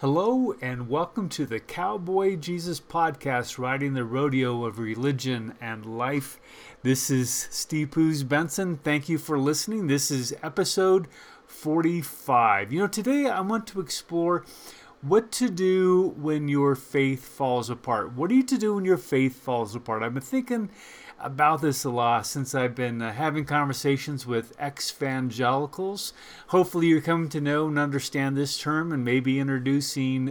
Hello and welcome to the Cowboy Jesus podcast, riding the rodeo of religion and life. This is Steve Poos-Benson. Thank you for listening. This is episode 45. Today I want to explore what to do when your faith falls apart. What are you to do when your faith falls apart? I've been thinking about this a lot since I've been having conversations with ex-evangelicals. Hopefully you're coming to know and understand this term, and maybe introducing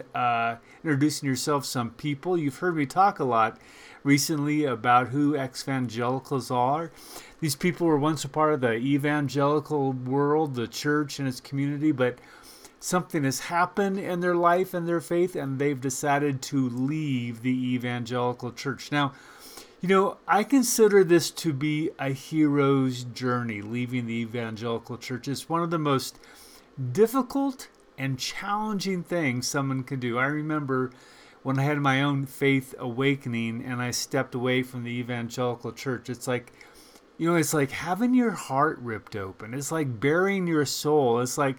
yourself to some people. You've heard me talk a lot recently about who ex-evangelicals are. These people were once a part of the evangelical world, the church and its community, but something has happened in their life and their faith, and they've decided to leave the evangelical church. Now, I consider this to be a hero's journey, leaving the evangelical church. It's one of the most difficult and challenging things someone can do. I remember when I had my own faith awakening and I stepped away from the evangelical church. It's like having your heart ripped open. It's like burying your soul. It's like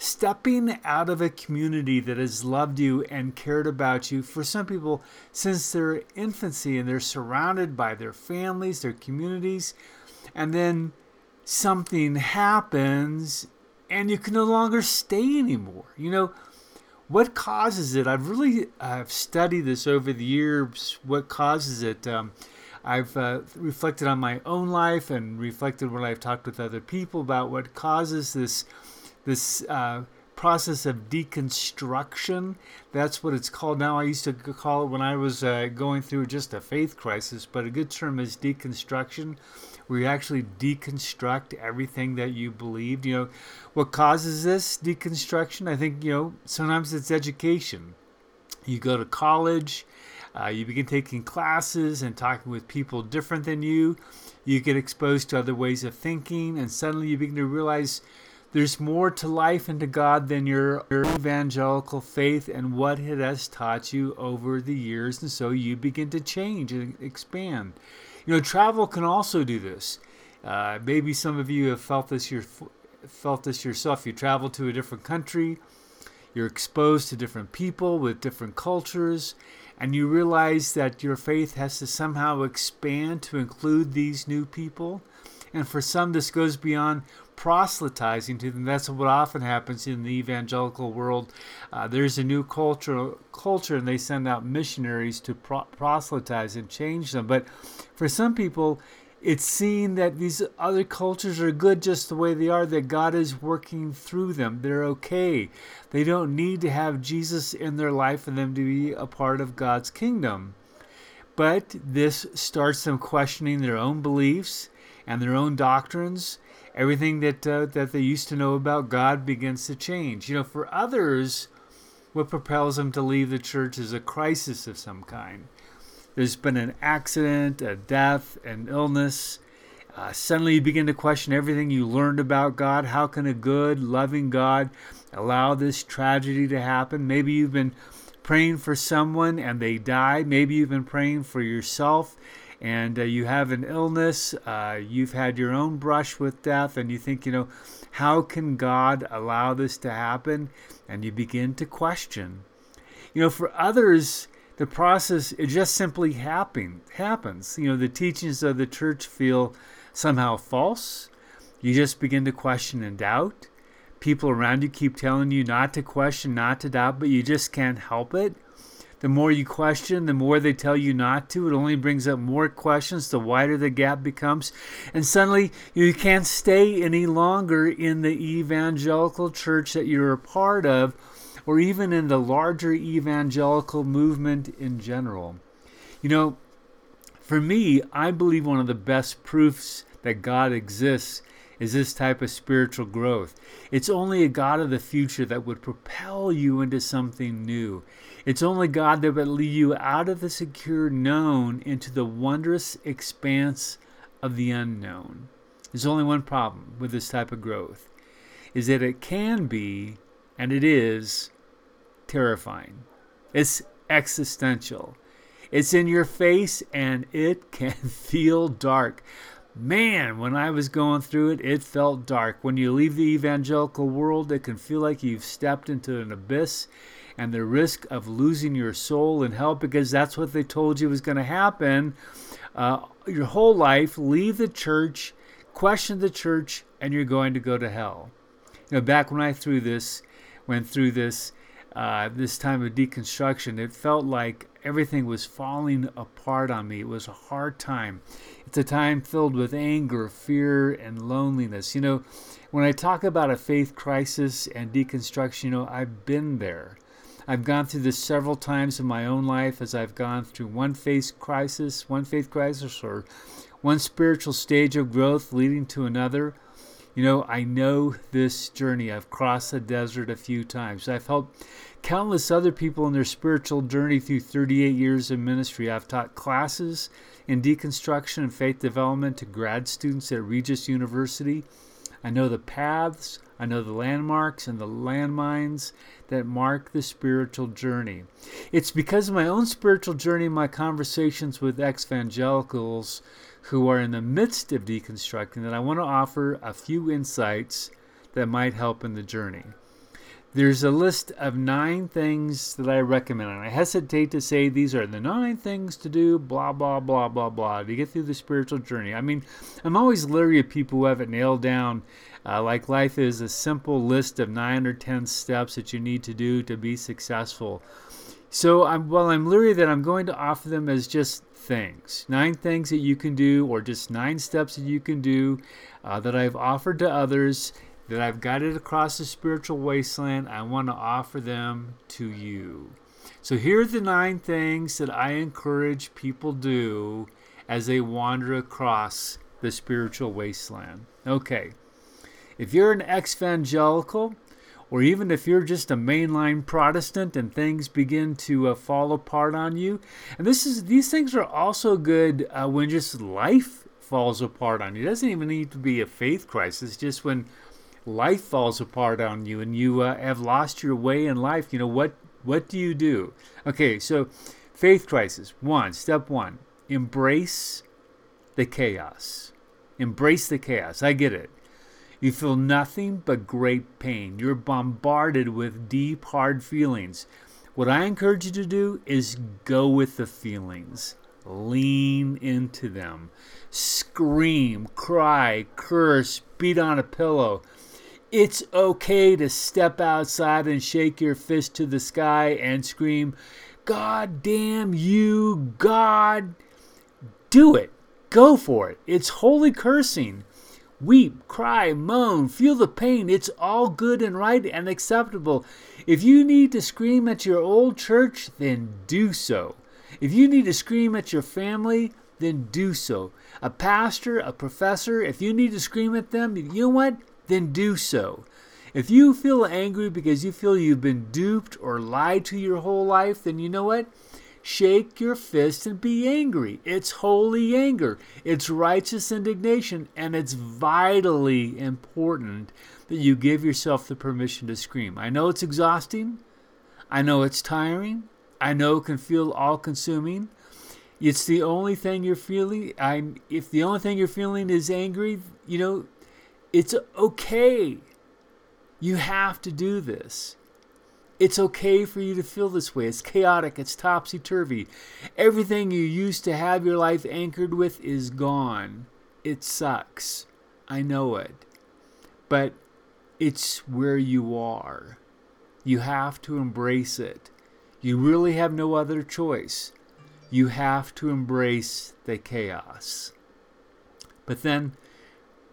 stepping out of a community that has loved you and cared about you, for some people, since their infancy, and they're surrounded by their families, their communities, and then something happens and you can no longer stay anymore. What causes it? I've studied this over the years, what causes it. I've reflected on my own life and reflected when I've talked with other people about what causes this process of deconstruction. That's what it's called now. I used to call it, when I was going through just a faith crisis, but a good term is deconstruction, where you actually deconstruct everything that you believed. What causes this deconstruction? I think, sometimes it's education. You go to college, you begin taking classes and talking with people different than you. You get exposed to other ways of thinking, and suddenly you begin to realize there's more to life and to God than your evangelical faith and what it has taught you over the years, and so you begin to change and expand. Travel can also do this. Maybe some of you have felt this yourself. You travel to a different country, you're exposed to different people with different cultures, and you realize that your faith has to somehow expand to include these new people. And for some, this goes beyond proselytizing to them. That's what often happens in the evangelical world. There's a new culture, and they send out missionaries to proselytize and change them. But for some people, it's seeing that these other cultures are good just the way they are, that God is working through them. They're okay. They don't need to have Jesus in their life for them to be a part of God's kingdom. But this starts them questioning their own beliefs and their own doctrines. Everything that they used to know about God begins to change. For others, what propels them to leave the church is a crisis of some kind. There's been an accident, a death, an illness. Suddenly you begin to question everything you learned about God. How can a good, loving God allow this tragedy to happen? Maybe you've been praying for someone and they die. Maybe you've been praying for yourself and you have an illness, you've had your own brush with death, and you think, how can God allow this to happen? And you begin to question. For others, the process, it just simply happens. The teachings of the church feel somehow false. You just begin to question and doubt. People around you keep telling you not to question, not to doubt, but you just can't help it. The more you question, the more they tell you not to. It only brings up more questions, the wider the gap becomes. And suddenly, you can't stay any longer in the evangelical church that you're a part of, or even in the larger evangelical movement in general. For me, I believe one of the best proofs that God exists is this type of spiritual growth. It's only a God of the future that would propel you into something new. It's only God that would lead you out of the secure known into the wondrous expanse of the unknown. There's only one problem with this type of growth, is that it can be, and it is, terrifying. It's existential. It's in your face, and it can feel dark. Man, when I was going through it, it felt dark. When you leave the evangelical world, it can feel like you've stepped into an abyss and the risk of losing your soul and hell, because that's what they told you was going to happen your whole life. Leave the church, question the church, and you're going to go to hell. You know, back when I went through this, this time of deconstruction, it felt like everything was falling apart on me. It was a hard time. It's a time filled with anger, fear, and loneliness. You know, when I talk about a faith crisis and deconstruction, you know, I've been there. I've gone through this several times in my own life as I've gone through one faith crisis or one spiritual stage of growth leading to another. You know, I know this journey. I've crossed the desert a few times. I've helped countless other people in their spiritual journey through 38 years of ministry. I've taught classes in deconstruction and faith development to grad students at Regis University. I know the paths, I know the landmarks and the landmines that mark the spiritual journey. It's because of my own spiritual journey, my conversations with ex-evangelicals who are in the midst of deconstructing, that I want to offer a few insights that might help in the journey. There's a list of 9 things that I recommend, and I hesitate to say these are the 9 things to do, blah, blah, blah, blah, blah, to get through the spiritual journey. I mean, I'm always leery of people who have it nailed down, like life is a simple list of 9 or 10 steps that you need to do to be successful. So I'm leery that I'm going to offer them as just things, 9 things that you can do, or just 9 steps that you can do that I've offered to others, that I've guided across the spiritual wasteland. I want to offer them to you. So here are the 9 things that I encourage people do as they wander across the spiritual wasteland. Okay, if you're an ex-evangelical, or even if you're just a mainline Protestant and things begin to fall apart on you, and these things are also good when just life falls apart on you. It doesn't even need to be a faith crisis, just when life falls apart on you and you have lost your way in life. You know, what do you do? Okay, so faith crisis. Step one, embrace the chaos. I get it. You feel nothing but great pain. You're bombarded with deep, hard feelings. What I encourage you to do is go with the feelings. Lean into them. Scream, cry, curse, beat on a pillow. It's okay to step outside and shake your fist to the sky and scream, God damn you, God. Do it. Go for it. It's holy cursing. Weep, cry, moan, feel the pain. It's all good and right and acceptable. If you need to scream at your old church, then do so. If you need to scream at your family, then do so. A pastor, a professor, if you need to scream at them, you know what? Then do so. If you feel angry because you feel you've been duped or lied to your whole life, then you know what? Shake your fist and be angry. It's holy anger. It's righteous indignation. And it's vitally important that you give yourself the permission to scream. I know it's exhausting. I know it's tiring. I know it can feel all-consuming. It's the only thing you're feeling. If the only thing you're feeling is angry, you know, it's okay. You have to do this. It's okay for you to feel this way. It's chaotic. It's topsy-turvy. Everything you used to have your life anchored with is gone. It sucks. I know it. But it's where you are. You have to embrace it. You really have no other choice. You have to embrace the chaos. But then,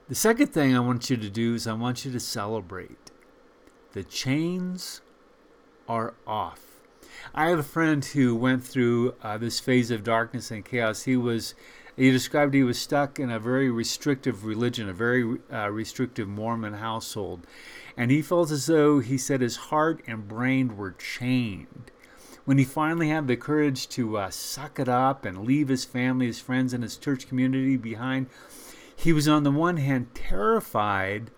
the second thing I want you to do is I want you to celebrate. The chains are off. I have a friend who went through this phase of darkness and chaos. He described he was stuck in a very restrictive religion, a very restrictive Mormon household. And he felt as though, he said, his heart and brain were chained. When he finally had the courage to suck it up and leave his family, his friends, and his church community behind, he was on the one hand terrified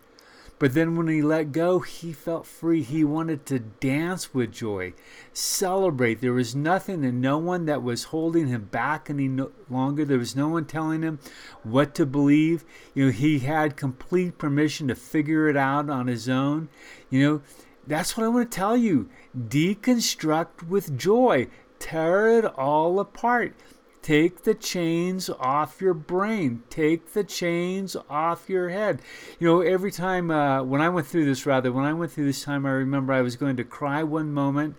But then when he let go, he felt free. He wanted to dance with joy, celebrate. There was nothing and no one that was holding him back any longer. There was no one telling him what to believe. You know, he had complete permission to figure it out on his own. You know, that's what I want to tell you. Deconstruct with joy. Tear it all apart. Take the chains off your brain. Take the chains off your head. You know, every time when I went through this time, I remember I was going to cry one moment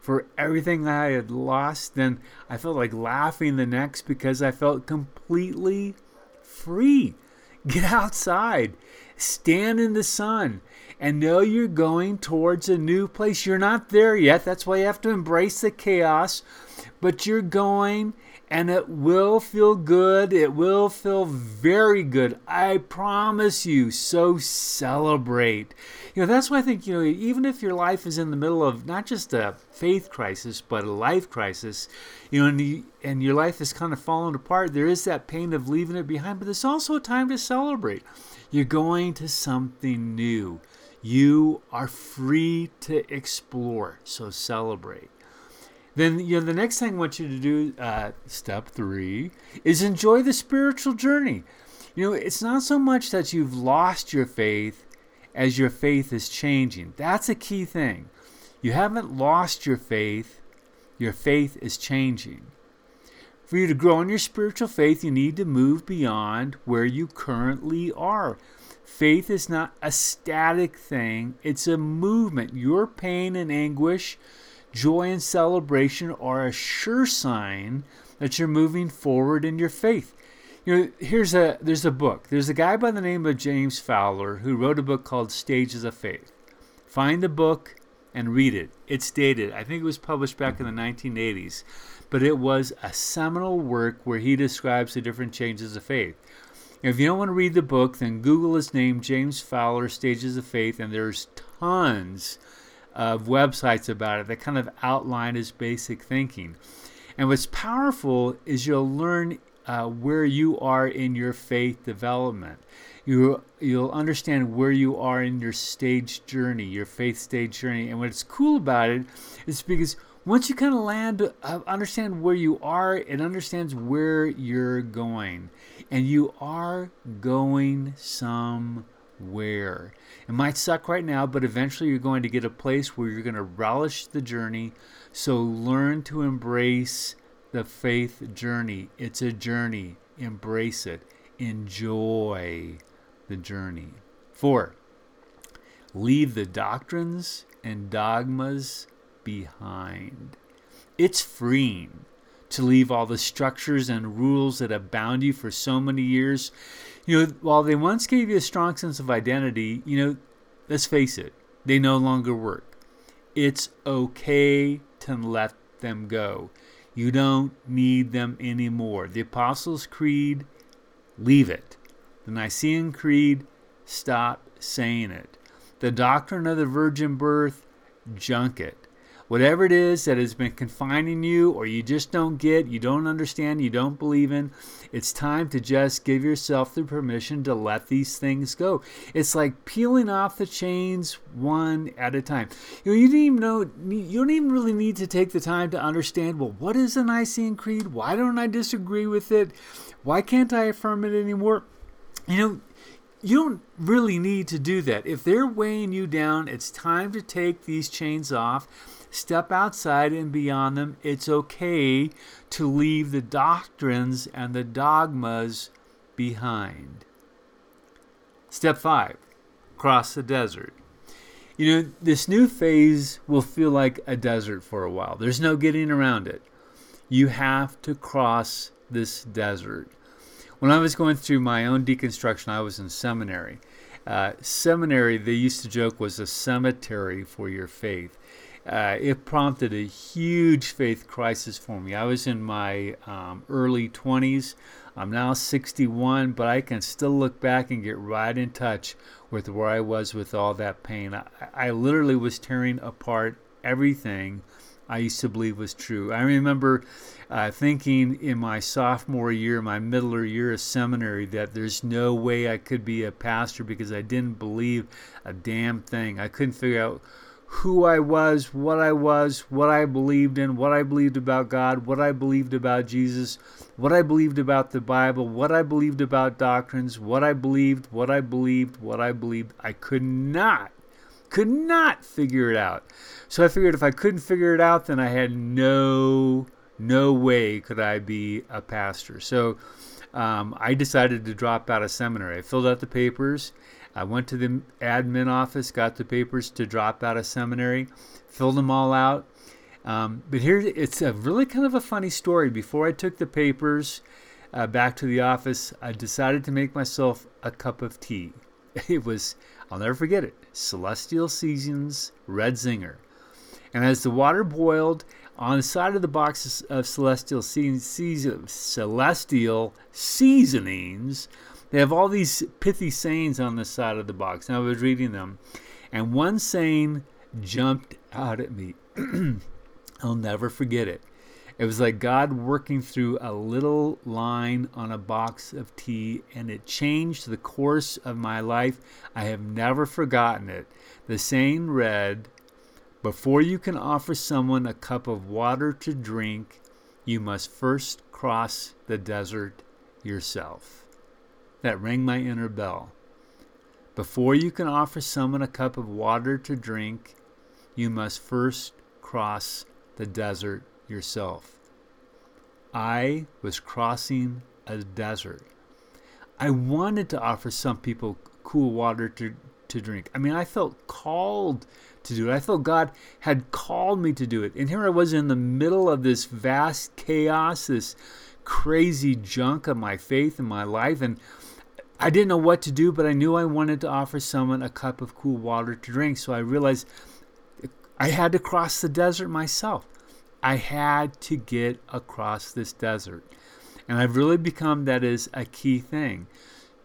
for everything I had lost. Then I felt like laughing the next because I felt completely free. Get outside. Stand in the sun. And know you're going towards a new place. You're not there yet. That's why you have to embrace the chaos. But you're going, and it will feel good. It will feel very good. I promise you. So celebrate. You know, that's why I think, you know, even if your life is in the middle of not just a faith crisis, but a life crisis, you know, and your life is kind of falling apart, there is that pain of leaving it behind. But there's also a time to celebrate. You're going to something new. You are free to explore, so celebrate. Then, you know, the next thing I want you to do, step 3, is enjoy the spiritual journey. You know, it's not so much that you've lost your faith as your faith is changing. That's a key thing. You haven't lost your faith is changing. For you to grow in your spiritual faith, you need to move beyond where you currently are. Faith is not a static thing. It's a movement. Your pain and anguish, joy and celebration are a sure sign that you're moving forward in your faith. You know, there's a book. There's a guy by the name of James Fowler who wrote a book called Stages of Faith. Find the book and read it. It's dated. I think it was published back in the 1980s. But it was a seminal work where he describes the different changes of faith. If you don't want to read the book, then Google his name, James Fowler, Stages of Faith, and there's tons of websites about it that kind of outline his basic thinking. And what's powerful is you'll learn where you are in your faith development. You'll understand where you are in your stage journey, your faith stage journey. And what's cool about it is because once you kind of land, understand where you are, it understands where you're going. And you are going somewhere. It might suck right now, but eventually you're going to get a place where you're going to relish the journey. So learn to embrace the faith journey. It's a journey. Embrace it. Enjoy the journey. 4, leave the doctrines and dogmas behind. It's freeing to leave all the structures and rules that have bound you for so many years. You know, while they once gave you a strong sense of identity, you know, let's face it, they no longer work. It's okay to let them go. You don't need them anymore. The Apostles' Creed, leave it. The Nicene Creed, stop saying it. The doctrine of the virgin birth, junk it. Whatever it is that has been confining you or you just don't get, you don't understand, you don't believe in, it's time to just give yourself the permission to let these things go. It's like peeling off the chains one at a time. You know, you don't even really need to take the time to understand, well, what is the Nicene Creed? Why don't I disagree with it? Why can't I affirm it anymore? You know, you don't really need to do that. If they're weighing you down, it's time to take these chains off. Step outside and beyond them. It's okay to leave the doctrines and the dogmas behind. Step 5, cross the desert. You know, this new phase will feel like a desert for a while. There's no getting around it. You have to cross this desert. When I was going through my own deconstruction, I was in seminary. Seminary, they used to joke, was a cemetery for your faith. It prompted a huge faith crisis for me. I was in my early 20s. I'm now 61, but I can still look back and get right in touch with where I was with all that pain. I literally was tearing apart everything I used to believe was true. I remember thinking in my sophomore year, my middle year of seminary, that there's no way I could be a pastor because I didn't believe a damn thing. I couldn't figure out who I was, what I was, what I believed in, what I believed about God, what I believed about Jesus, what I believed about the Bible, what I believed about doctrines, what I believed. I could not figure it out. So I figured if I couldn't figure it out, then I had no way could I be a pastor. So I decided to drop out of seminary. I filled out the papers. I went to the admin office, got the papers to drop out of seminary, filled them all out. But here, it's a really kind of a funny story. Before I took the papers back to the office, I decided to make myself a cup of tea. It was, I'll never forget it, Celestial Seasonings Red Zinger. And as the water boiled, on the side of the box of Celestial Seasonings, they have all these pithy sayings on the side of the box. And I was reading them, and one saying jumped out at me. I'll never forget it. It was like God working through a little line on a box of tea, and it changed the course of my life. I have never forgotten it. The saying read, "Before you can offer someone a cup of water to drink, you must first cross the desert yourself." That rang my inner bell. Before you can offer someone a cup of water to drink, you must first cross the desert yourself. I was crossing a desert. I wanted to offer some people cool water to drink. I mean, I felt called to do it. I felt God had called me to do it. And here I was in the middle of this vast chaos, this crazy junk of my faith and my life, and I didn't know what to do, but I knew I wanted to offer someone a cup of cool water to drink. So I realized I had to cross the desert myself. I had to get across this desert. And I've really become, that is a key thing.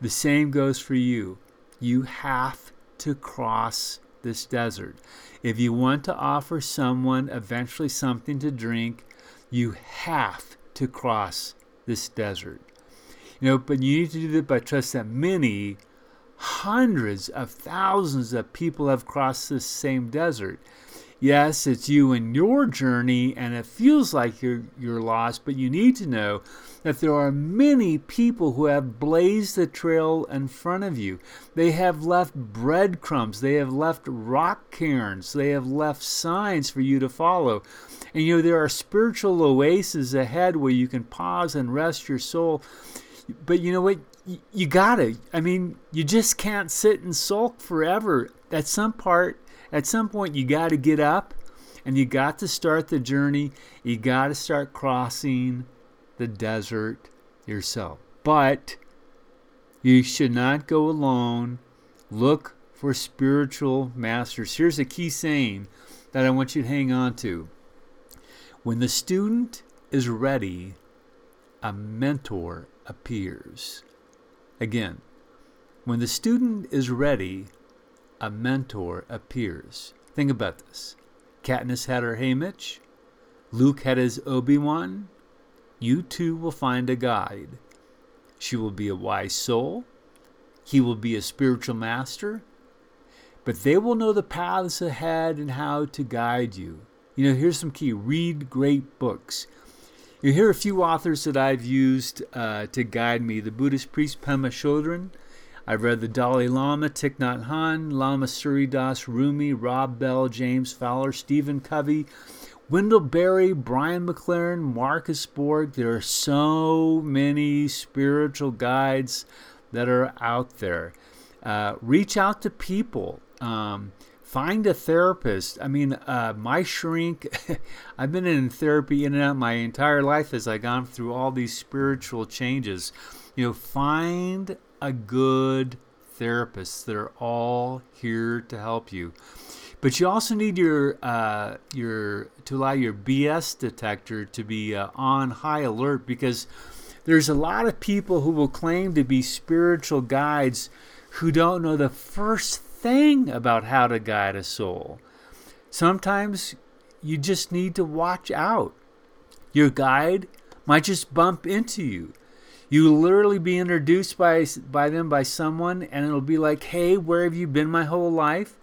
The same goes for you. You have to cross this desert. If you want to offer someone eventually something to drink, you have to cross this desert. You know, but you need to do that by trusting that many hundreds of thousands of people have crossed this same desert. Yes, it's you and your journey, and it feels like you're lost, but you need to know that there are many people who have blazed the trail in front of you. They have left breadcrumbs. They have left rock cairns. They have left signs for you to follow. And you know, there are spiritual oases ahead where you can pause and rest your soul. But you know what? You got to. I mean, you just can't sit and sulk forever. At some point, you got to get up, and you got to start the journey. You got to start crossing the desert yourself. But you should not go alone. Look for spiritual masters. Here's a key saying that I want you to hang on to. When the student is ready, a mentor appears. Again, when the student is ready, a mentor appears. Think about this. Katniss had her Haymitch. Luke had his Obi-Wan. You too will find a guide. She will be a wise soul. He will be a spiritual master. But they will know the paths ahead and how to guide you. You know, here's some key. Read great books. You hear a few authors that I've used to guide me. The Buddhist priest Pema Chodron. I've read the Dalai Lama, Thich Nhat Hanh, Lama Surya Das, Rumi, Rob Bell, James Fowler, Stephen Covey, Wendell Berry, Brian McLaren, Marcus Borg. There are so many spiritual guides that are out there. Reach out to people. Find a therapist. I mean, my shrink, I've been in therapy in and out my entire life as I've gone through all these spiritual changes. You know, find a good therapist. They're all here to help you. But you also need to allow your BS detector to be on high alert, because there's a lot of people who will claim to be spiritual guides who don't know the first thing about how to guide a soul. Sometimes you just need to watch out. Your guide might just bump into you. You'll literally be introduced by them by someone, and it'll be like, hey, where have you been my whole life?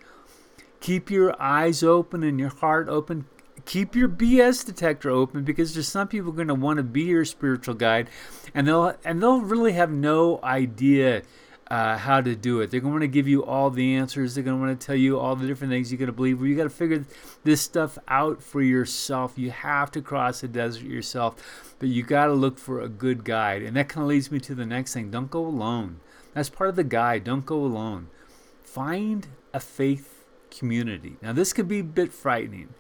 Keep your eyes open and your heart open. Keep your BS detector open, because there's some people going to want to be your spiritual guide, and they'll really have no idea how to do it. They're going to want to give you all the answers. They're going to want to tell you all the different things you're going to believe. Well, you got to figure this stuff out for yourself. You have to cross the desert yourself, but you got to look for a good guide. And that kind of leads me to the next thing. Don't go alone. That's part of the guide. Don't go alone. Find a faith community. Now, this could be a bit frightening.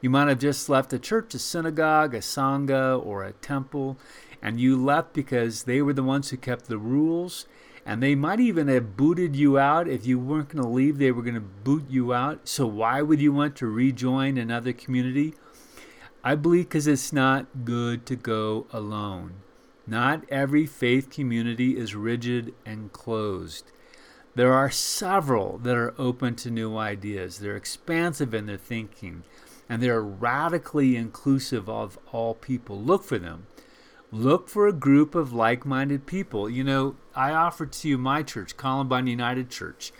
You might have just left a church, a synagogue, a sangha, or a temple, and you left because they were the ones who kept the rules, and they might even have booted you out. If you weren't going to leave, they were going to boot you out. So why would you want to rejoin another community? I believe because it's not good to go alone. Not every faith community is rigid and closed. There are several that are open to new ideas. They're expansive in their thinking, and they're radically inclusive of all people. Look for them. Look for a group of like-minded people. You know, I offer to you my church, Columbine United Church.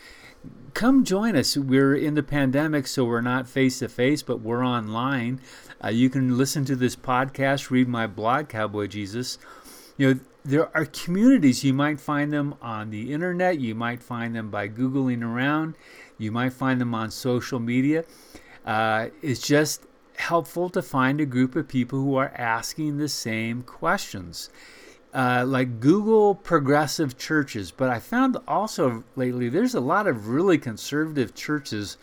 Come join us. We're in the pandemic, so we're not face-to-face, but we're online. You can listen to this podcast, read my blog, Cowboy Jesus. You know, there are communities. You might find them on the internet. You might find them by Googling around. You might find them on social media. It's just helpful to find a group of people who are asking the same questions. Like Google progressive churches, but I found also lately there's a lot of really conservative churches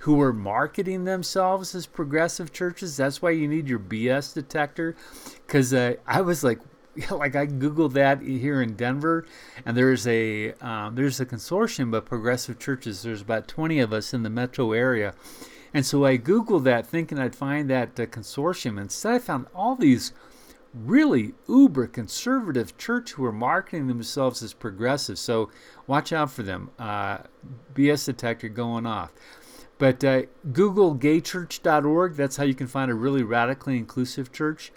who are marketing themselves as progressive churches. That's why you need your BS detector, because I was like I Googled that here in Denver, and there's a consortium of progressive churches. There's about 20 of us in the metro area. And so I Googled that thinking I'd find that consortium. Instead, I found all these really uber conservative churches who are marketing themselves as progressive. So watch out for them. BS detector going off. But Google gaychurch.org. That's how you can find a really radically inclusive church.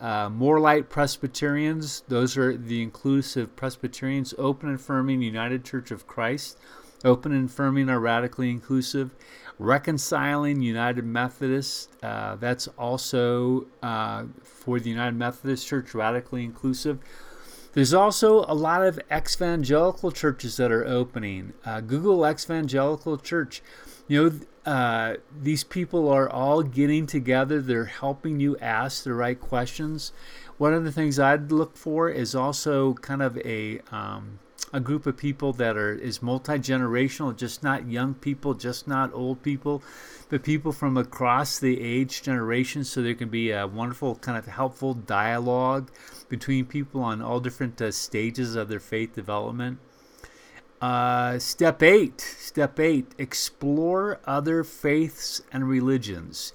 More Light Presbyterians. Those are the inclusive Presbyterians. Open and Affirming United Church of Christ. Open and Affirming are radically inclusive. Reconciling United Methodist, that's also for the United Methodist Church, radically inclusive. There's also a lot of ex-evangelical churches that are opening. Google ex-evangelical church. You know, these people are all getting together. They're helping you ask the right questions. One of the things I'd look for is also kind of a group of people that is multi-generational, just not young people, just not old people, but people from across the age generation, so there can be a wonderful kind of helpful dialogue between people on all different stages of their faith development. Step 8, explore other faiths and religions.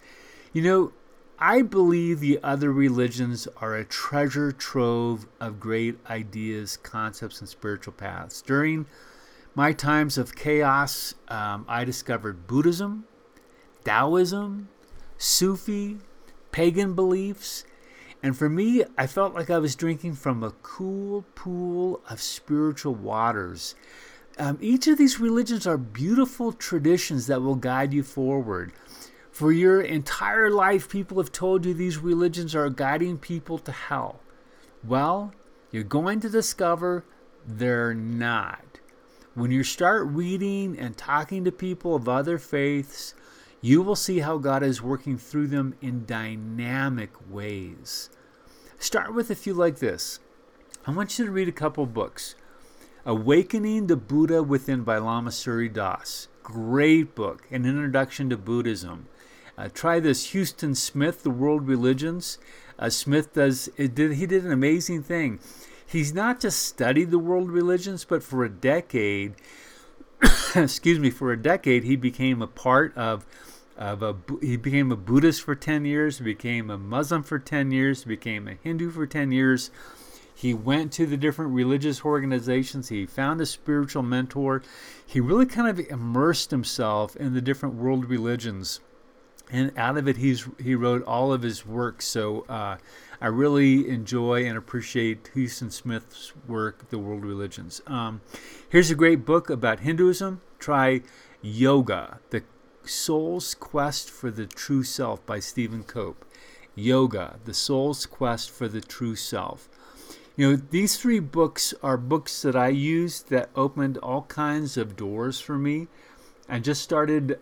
You know, I believe the other religions are a treasure trove of great ideas, concepts, and spiritual paths. During my times of chaos, I discovered Buddhism, Taoism, Sufi, pagan beliefs, and for me, I felt like I was drinking from a cool pool of spiritual waters. Each of these religions are beautiful traditions that will guide you forward. For your entire life, people have told you these religions are guiding people to hell. Well, you're going to discover they're not. When you start reading and talking to people of other faiths, you will see how God is working through them in dynamic ways. Start with a few like this. I want you to read a couple books. Awakening the Buddha Within by Lama Surya Das. Great book, An Introduction to Buddhism. Try this, Huston Smith, The World Religions. Smith did an amazing thing. He's not just studied the world religions, but for a decade, he became a part he became a Buddhist for 10 years, became a Muslim for 10 years, became a Hindu for 10 years. He went to the different religious organizations. He found a spiritual mentor. He really kind of immersed himself in the different world religions. And out of it, he wrote all of his work. So I really enjoy and appreciate Huston Smith's work, The World Religions. Here's a great book about Hinduism. Try Yoga, The Soul's Quest for the True Self by Stephen Cope. Yoga, The Soul's Quest for the True Self. You know, these three books are books that I used that opened all kinds of doors for me. I just started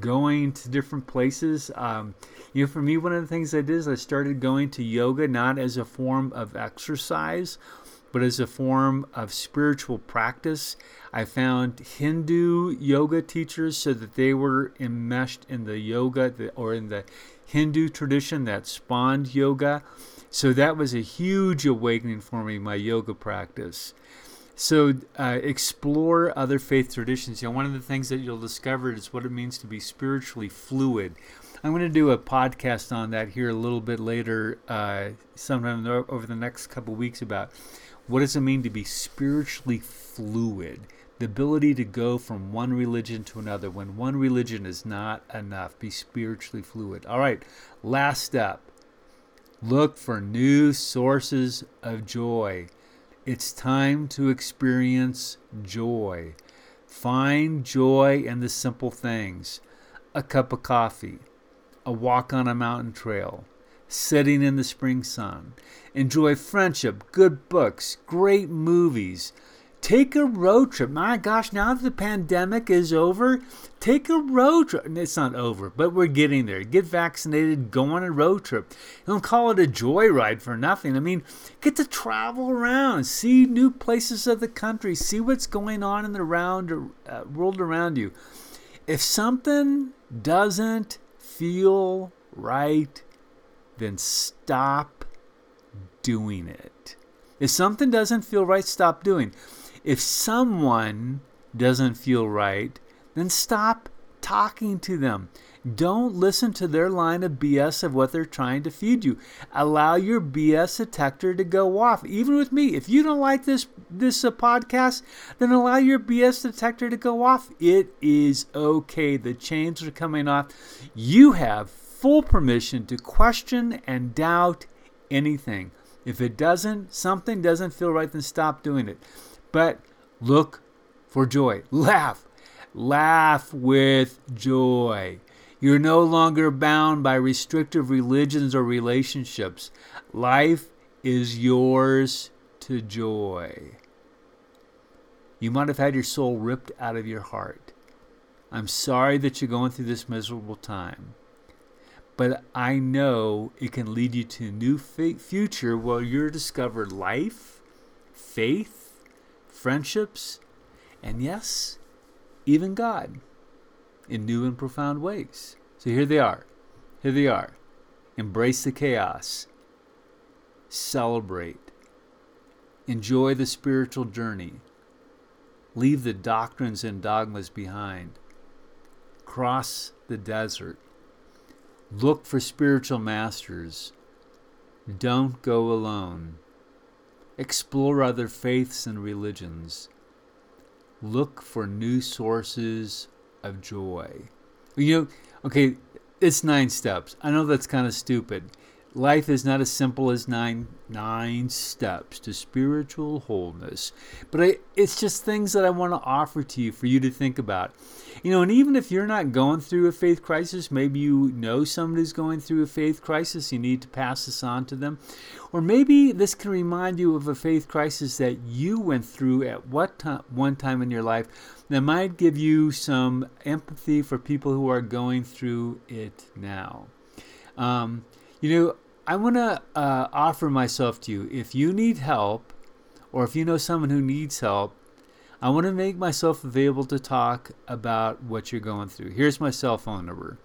going to different places. You know, for me, one of the things I did is I started going to yoga, not as a form of exercise, but as a form of spiritual practice. I found Hindu yoga teachers so that they were enmeshed in the yoga or in the Hindu tradition that spawned yoga. So that was a huge awakening for me, my yoga practice. So explore other faith traditions. You know, one of the things that you'll discover is what it means to be spiritually fluid. I'm going to do a podcast on that here a little bit later, sometime over the next couple of weeks, about what does it mean to be spiritually fluid, the ability to go from one religion to another when one religion is not enough. Be spiritually fluid. All right, last step. Look for new sources of joy. It's time to experience joy. Find joy in the simple things. A cup of coffee, a walk on a mountain trail, sitting in the spring sun. Enjoy friendship, good books, great movies. Take a road trip. My gosh, now that the pandemic is over, take a road trip. It's not over, but we're getting there. Get vaccinated, go on a road trip. Don't call it a joyride for nothing. I mean, get to travel around, see new places of the country, see what's going on in the world around you. If something doesn't feel right, then stop doing it. If something doesn't feel right, stop doing. If someone doesn't feel right, then stop talking to them. Don't listen to their line of BS of what they're trying to feed you. Allow your BS detector to go off. Even with me, if you don't like this podcast, then allow your BS detector to go off. It is okay. The chains are coming off. You have full permission to question and doubt anything. If it doesn't, something doesn't feel right, then stop doing it. But look for joy. Laugh. Laugh with joy. You're no longer bound by restrictive religions or relationships. Life is yours to joy. You might have had your soul ripped out of your heart. I'm sorry that you're going through this miserable time. But I know it can lead you to a new future where you'll discover life, faith, friendships, and yes, even God, in new and profound ways. So here they are. Here they are. Embrace the chaos. Celebrate. Enjoy the spiritual journey. Leave the doctrines and dogmas behind. Cross the desert. Look for spiritual masters. Don't go alone. Explore other faiths and religions. Look for new sources of joy. You know, okay, it's 9 steps. I know that's kind of stupid. Life is not as simple as nine steps to spiritual wholeness. But it's just things that I want to offer to you for you to think about. You know, and even if you're not going through a faith crisis, maybe you know somebody who's going through a faith crisis, you need to pass this on to them. Or maybe this can remind you of a faith crisis that you went through at one time in your life that might give you some empathy for people who are going through it now. You know, I want to offer myself to you. If you need help, or if you know someone who needs help, I want to make myself available to talk about what you're going through. Here's my cell phone number,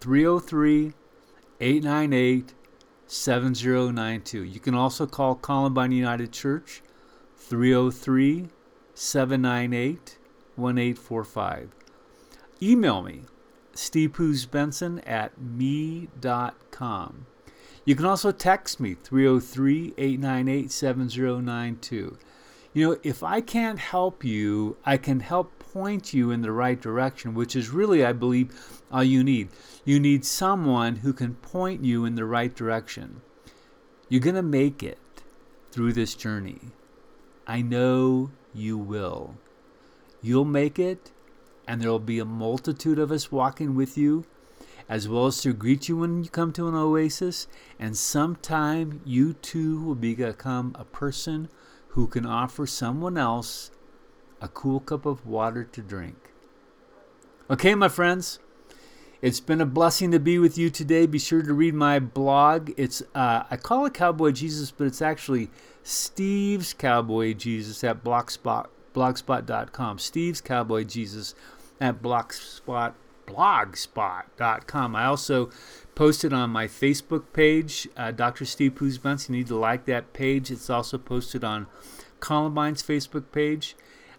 303-898-7092. You can also call Columbine United Church, 303-798-1845. Email me, Steve Poos-Benson at me.com. You can also text me, 303-898-7092. You know, if I can't help you, I can help point you in the right direction, which is really, I believe, all you need. You need someone who can point you in the right direction. You're going to make it through this journey. I know you will. You'll make it, and there will be a multitude of us walking with you, as well as to greet you when you come to an oasis, and sometime you too will become a person who can offer someone else a cool cup of water to drink. Okay, my friends, it's been a blessing to be with you today. Be sure to read my blog. It's I call it Cowboy Jesus, but it's actually Steve's Cowboy Jesus at blogspot.com. Steve's Cowboy Jesus at blogspot.com. I also posted on my Facebook page, Dr. Steve Poos-Benson. You need to like that page. It's also posted on Columbine's Facebook page.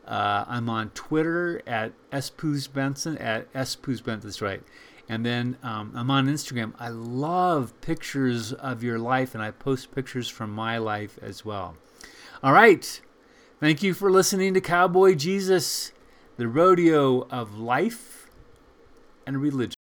I'm on Twitter at @SPoosBenson, at @SPoosBenson, that's right. And then I'm on Instagram. I love pictures of your life, and I post pictures from my life as well. All right. Thank you for listening to Cowboy Jesus, the rodeo of life and religion.